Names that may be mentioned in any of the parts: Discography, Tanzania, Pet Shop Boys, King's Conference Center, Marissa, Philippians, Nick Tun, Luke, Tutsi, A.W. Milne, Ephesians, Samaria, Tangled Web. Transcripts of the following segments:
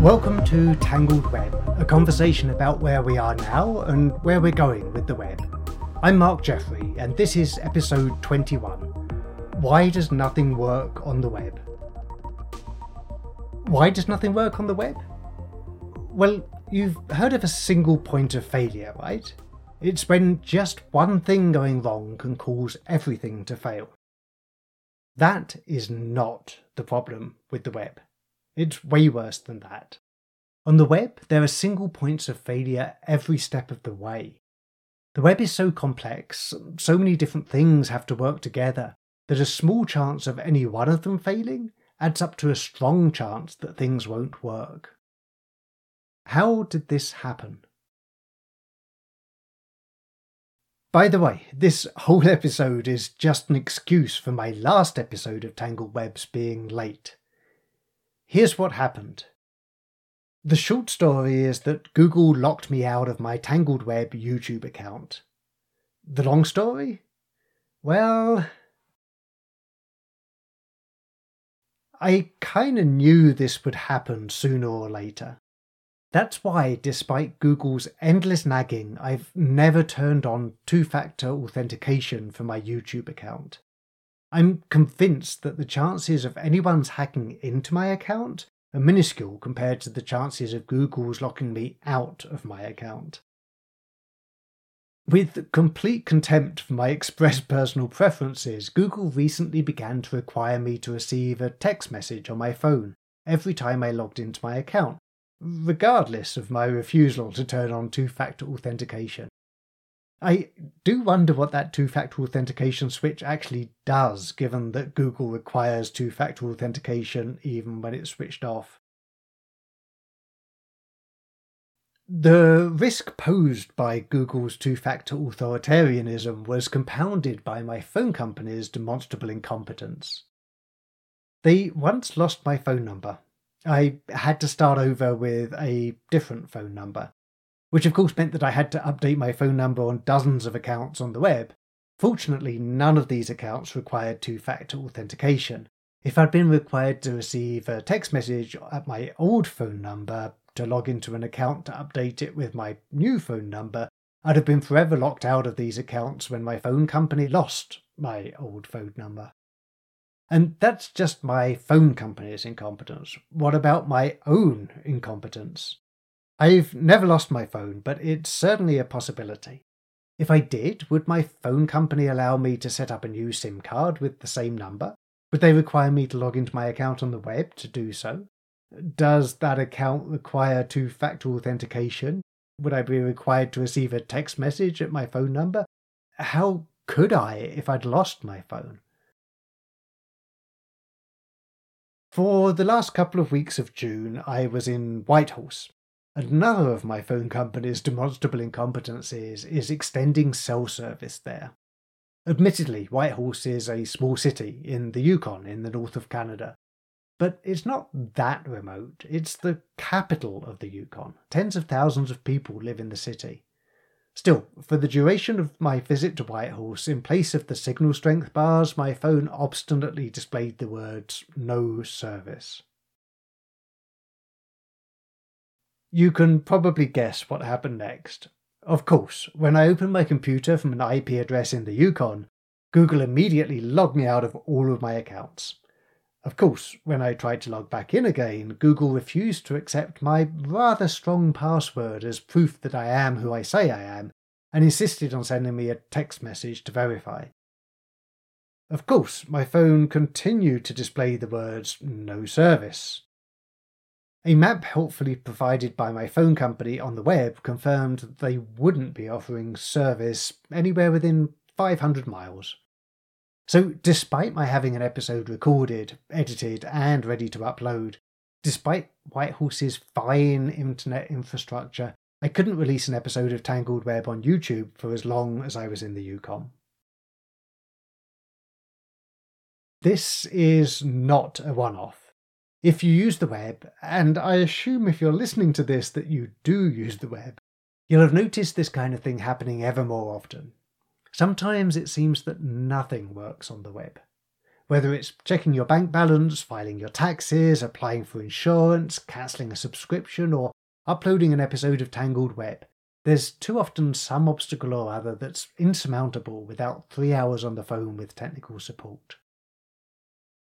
Welcome to Tangled Web, a conversation about where we are now and where we're going with the web. I'm Mark Jeffrey, and this is episode 21. Why does nothing work on the web? Why does nothing work on the web? Well, you've heard of a single point of failure, right? It's when just one thing going wrong can cause everything to fail. That is not the problem with the web. It's way worse than that. On the web, there are single points of failure every step of the way. The web is so complex, so many different things have to work together, that a small chance of any one of them failing adds up to a strong chance that things won't work. How did this happen? By the way, this whole episode is just an excuse for my last episode of Tangled Webs being late. Here's what happened. The short story is that Google locked me out of my Tangled Web YouTube account. The long story? Well, I kinda knew this would happen sooner or later. That's why, despite Google's endless nagging, I've never turned on two-factor authentication for my YouTube account. I'm convinced that the chances of anyone's hacking into my account are minuscule compared to the chances of Google's locking me out of my account. With complete contempt for my expressed personal preferences, Google recently began to require me to receive a text message on my phone every time I logged into my account, regardless of my refusal to turn on two-factor authentication. I do wonder what that two-factor authentication switch actually does, given that Google requires two-factor authentication even when it's switched off. The risk posed by Google's two-factor authoritarianism was compounded by my phone company's demonstrable incompetence. They once lost my phone number. I had to start over with a different phone number, which of course meant that I had to update my phone number on dozens of accounts on the web. Fortunately, none of these accounts required two-factor authentication. If I'd been required to receive a text message at my old phone number to log into an account to update it with my new phone number, I'd have been forever locked out of these accounts when my phone company lost my old phone number. And that's just my phone company's incompetence. What about my own incompetence? I've never lost my phone, but it's certainly a possibility. If I did, would my phone company allow me to set up a new SIM card with the same number? Would they require me to log into my account on the web to do so? Does that account require two-factor authentication? Would I be required to receive a text message at my phone number? How could I if I'd lost my phone? For the last couple of weeks of June, I was in Whitehorse. Another of my phone company's demonstrable incompetencies is extending cell service there. Admittedly, Whitehorse is a small city in the Yukon in the north of Canada, but it's not that remote. It's the capital of the Yukon. Tens of thousands of people live in the city. Still, for the duration of my visit to Whitehorse, in place of the signal strength bars, my phone obstinately displayed the words, "No service." You can probably guess what happened next. Of course, when I opened my computer from an IP address in the Yukon, Google immediately logged me out of all of my accounts. Of course, when I tried to log back in again, Google refused to accept my rather strong password as proof that I am who I say I am, and insisted on sending me a text message to verify. Of course, my phone continued to display the words, "No service." A map helpfully provided by my phone company on the web confirmed that they wouldn't be offering service anywhere within 500 miles. So despite my having an episode recorded, edited and ready to upload, despite Whitehorse's fine internet infrastructure, I couldn't release an episode of Tangled Web on YouTube for as long as I was in the Yukon. This is not a one-off. If you use the web, and I assume if you're listening to this that you do use the web, you'll have noticed this kind of thing happening ever more often. Sometimes it seems that nothing works on the web. Whether it's checking your bank balance, filing your taxes, applying for insurance, cancelling a subscription, or uploading an episode of Tangled Web, there's too often some obstacle or other that's insurmountable without 3 hours on the phone with technical support.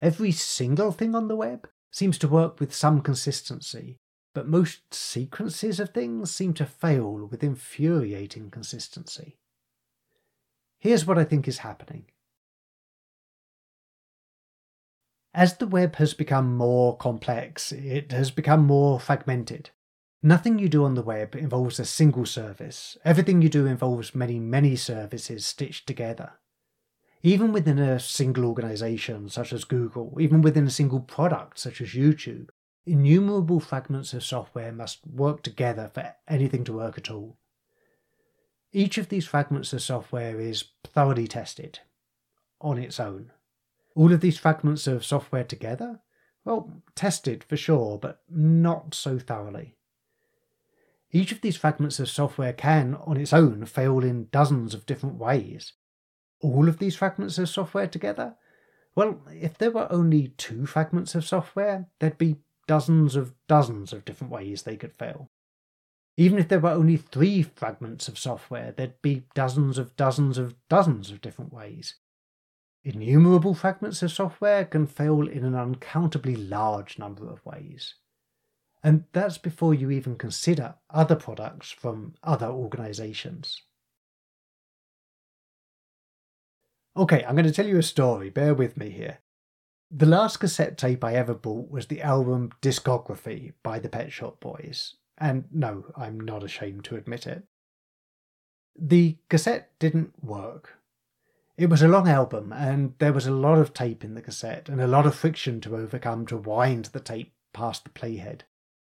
Every single thing on the web seems to work with some consistency, but most sequences of things seem to fail with infuriating consistency. Here's what I think is happening. As the web has become more complex, it has become more fragmented. Nothing you do on the web involves a single service. Everything you do involves many, many services stitched together. Even within a single organisation, such as Google, even within a single product, such as YouTube, innumerable fragments of software must work together for anything to work at all. Each of these fragments of software is thoroughly tested on its own. All of these fragments of software together? Well, tested for sure, but not so thoroughly. Each of these fragments of software can, on its own, fail in dozens of different ways. All of these fragments of software together? Well, if there were only 2 fragments of software, there'd be dozens of different ways they could fail. Even if there were only 3 fragments of software, there'd be dozens of different ways. Innumerable fragments of software can fail in an uncountably large number of ways. And that's before you even consider other products from other organisations. Okay, I'm going to tell you a story, bear with me here. The last cassette tape I ever bought was the album Discography by the Pet Shop Boys. And no, I'm not ashamed to admit it. The cassette didn't work. It was a long album, and there was a lot of tape in the cassette, and a lot of friction to overcome to wind the tape past the playhead.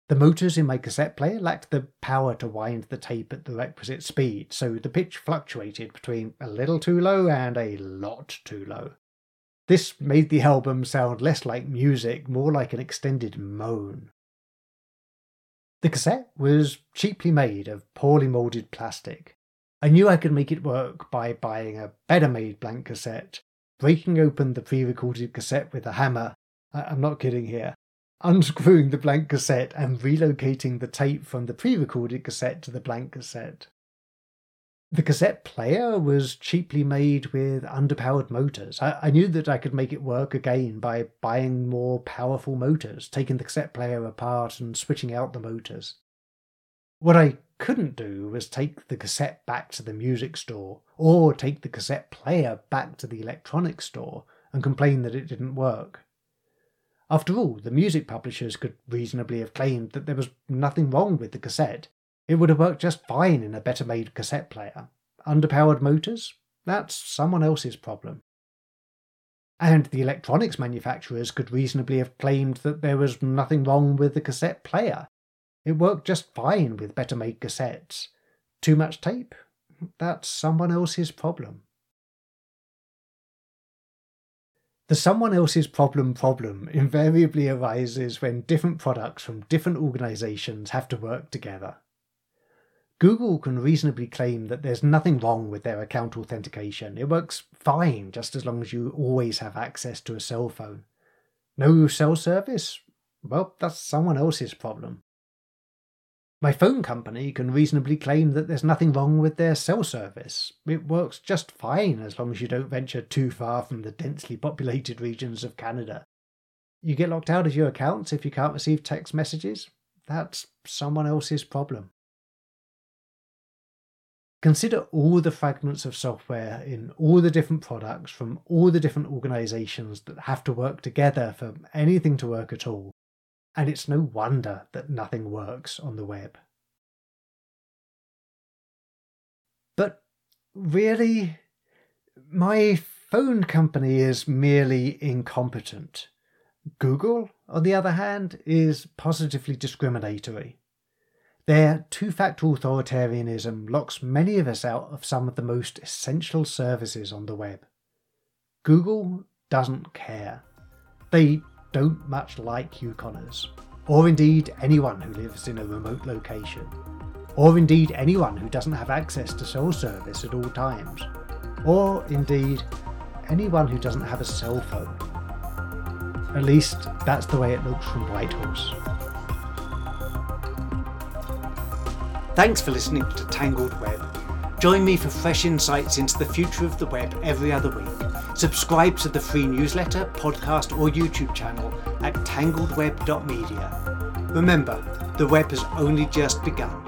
The motors in my cassette player lacked the power to wind the tape at the requisite speed, so the pitch fluctuated between a little too low and a lot too low. This made the album sound less like music, more like an extended moan. The cassette was cheaply made of poorly moulded plastic. I knew I could make it work by buying a better-made blank cassette, breaking open the pre-recorded cassette with a hammer, I'm not kidding here, unscrewing the blank cassette and relocating the tape from the pre-recorded cassette to the blank cassette. The cassette player was cheaply made with underpowered motors. I knew that I could make it work again by buying more powerful motors, taking the cassette player apart and switching out the motors. What I couldn't do was take the cassette back to the music store, or take the cassette player back to the electronics store and complain that it didn't work. After all, the music publishers could reasonably have claimed that there was nothing wrong with the cassette. It would have worked just fine in a better-made cassette player. Underpowered motors? That's someone else's problem. And the electronics manufacturers could reasonably have claimed that there was nothing wrong with the cassette player. It worked just fine with better-made cassettes. Too much tape? That's someone else's problem. The someone else's problem invariably arises when different products from different organisations have to work together. Google can reasonably claim that there's nothing wrong with their account authentication. It works fine just as long as you always have access to a cell phone. No cell service? Well, that's someone else's problem. My phone company can reasonably claim that there's nothing wrong with their cell service. It works just fine as long as you don't venture too far from the densely populated regions of Canada. You get locked out of your accounts if you can't receive text messages? That's someone else's problem. Consider all the fragments of software in all the different products from all the different organisations that have to work together for anything to work at all. And it's no wonder that nothing works on the web. But really, my phone company is merely incompetent. Google, on the other hand, is positively discriminatory. Their two-factor authoritarianism locks many of us out of some of the most essential services on the web. Google doesn't care. They don't much like Yukoners, or indeed anyone who lives in a remote location, or indeed anyone who doesn't have access to cell service at all times, or indeed anyone who doesn't have a cell phone. At least that's the way it looks from Whitehorse. Thanks for listening to Tangled Web. Join me for fresh insights into the future of the web every other week. Subscribe to the free newsletter, podcast or YouTube channel at tangledweb.media. Remember, the web has only just begun.